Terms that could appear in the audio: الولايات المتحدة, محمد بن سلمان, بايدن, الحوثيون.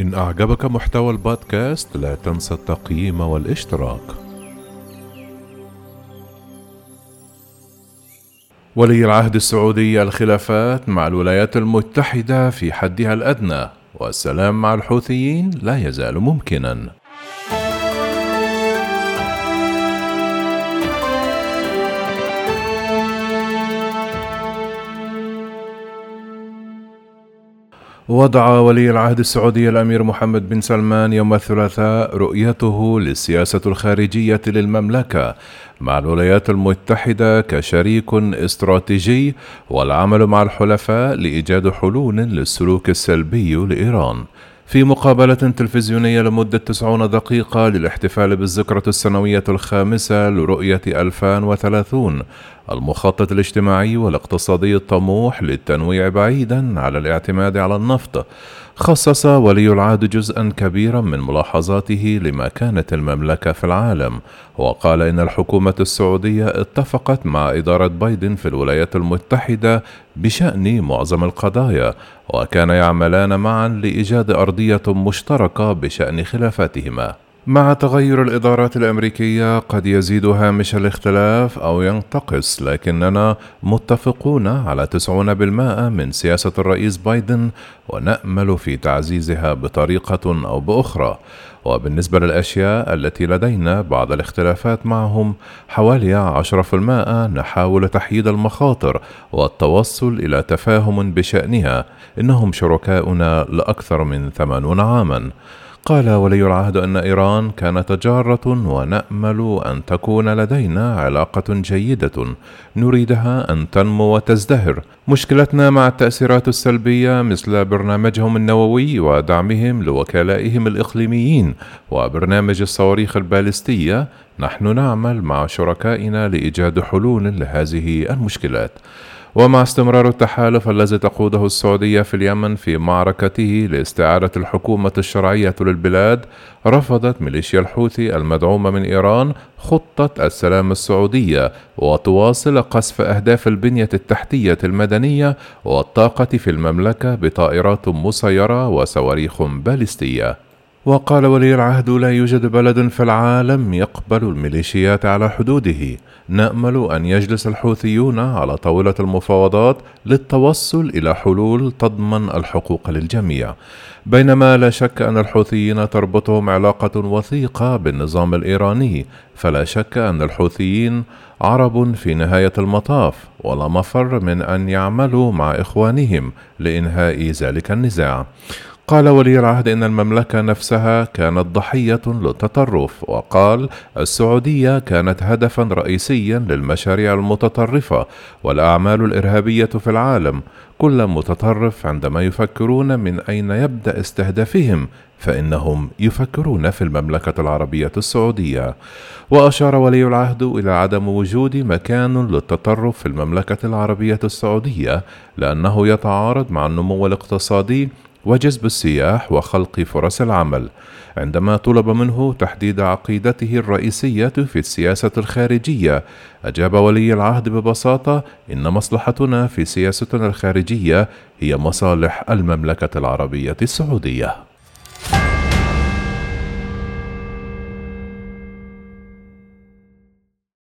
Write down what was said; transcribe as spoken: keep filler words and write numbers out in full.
إن أعجبك محتوى البودكاست لا تنسى التقييم والاشتراك. ولي العهد السعودي: الخلافات مع الولايات المتحدة في حدها الأدنى، والسلام مع الحوثيين لا يزال ممكنا. وضع ولي العهد السعودي الأمير محمد بن سلمان يوم الثلاثاء رؤيته للسياسة الخارجية للمملكة مع الولايات المتحدة كشريك استراتيجي، والعمل مع الحلفاء لإيجاد حلول للسلوك السلبي لإيران. في مقابلة تلفزيونية لمدة تسعين دقيقة للاحتفال بالذكرى السنوية الخامسة لرؤية ألفين وثلاثين، المخطط الاجتماعي والاقتصادي الطموح للتنويع بعيدا على الاعتماد على النفط، خصص ولي العهد جزءا كبيرا من ملاحظاته لما كانت المملكة في العالم، وقال إن الحكومة السعودية اتفقت مع إدارة بايدن في الولايات المتحدة بشأن معظم القضايا، وكان يعملان معا لإيجاد أرضية مشتركة بشأن خلافاتهما. مع تغير الإدارات الأمريكية قد يزيد هامش الاختلاف أو ينتقص، لكننا متفقون على تسعين بالمئة من سياسة الرئيس بايدن ونأمل في تعزيزها بطريقة أو بأخرى. وبالنسبة للأشياء التي لدينا بعض الاختلافات معهم حوالي عشرة بالمئة، نحاول تحييد المخاطر والتوصل إلى تفاهم بشأنها، إنهم شركاؤنا لأكثر من ثمانين عاماً. قال ولي العهد أن إيران كانت جارة ونأمل أن تكون لدينا علاقة جيدة نريدها أن تنمو وتزدهر. مشكلتنا مع التأثيرات السلبية مثل برنامجهم النووي ودعمهم لوكلائهم الإقليميين وبرنامج الصواريخ البالستية، نحن نعمل مع شركائنا لإيجاد حلول لهذه المشكلات. ومع استمرار التحالف الذي تقوده السعودية في اليمن في معركته لاستعادة الحكومة الشرعية للبلاد، رفضت ميليشيا الحوثي المدعومة من إيران خطة السلام السعودية، وتواصل قصف أهداف البنية التحتية المدنية والطاقة في المملكة بطائرات مسيرة وصواريخ باليستية. وقال ولي العهد: لا يوجد بلد في العالم يقبل الميليشيات على حدوده. نأمل أن يجلس الحوثيون على طاولة المفاوضات للتوصل إلى حلول تضمن الحقوق للجميع. بينما لا شك أن الحوثيين تربطهم علاقة وثيقة بالنظام الإيراني، فلا شك أن الحوثيين عرب في نهاية المطاف، ولا مفر من أن يعملوا مع إخوانهم لإنهاء ذلك النزاع. قال ولي العهد إن المملكة نفسها كانت ضحية للتطرف، وقال: السعودية كانت هدفا رئيسيا للمشاريع المتطرفة والأعمال الإرهابية في العالم. كل متطرف عندما يفكرون من أين يبدأ استهدافهم فإنهم يفكرون في المملكة العربية السعودية. وأشار ولي العهد إلى عدم وجود مكان للتطرف في المملكة العربية السعودية، لأنه يتعارض مع النمو الاقتصادي وجذب السياح وخلق فرص العمل. عندما طلب منه تحديد عقيدته الرئيسية في السياسة الخارجية، أجاب ولي العهد ببساطة: إن مصلحتنا في سياستنا الخارجية هي مصالح المملكة العربية السعودية.